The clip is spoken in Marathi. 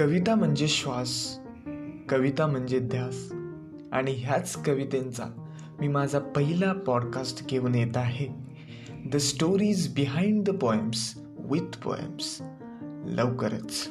कविता म्हणजे श्वास, कविता म्हणजे ध्यास. आणि ह्याच कवितेंचा मी माझा पहिला पॉडकास्ट घेऊन येत आहे, the stories behind the poems with poems. लवकरच.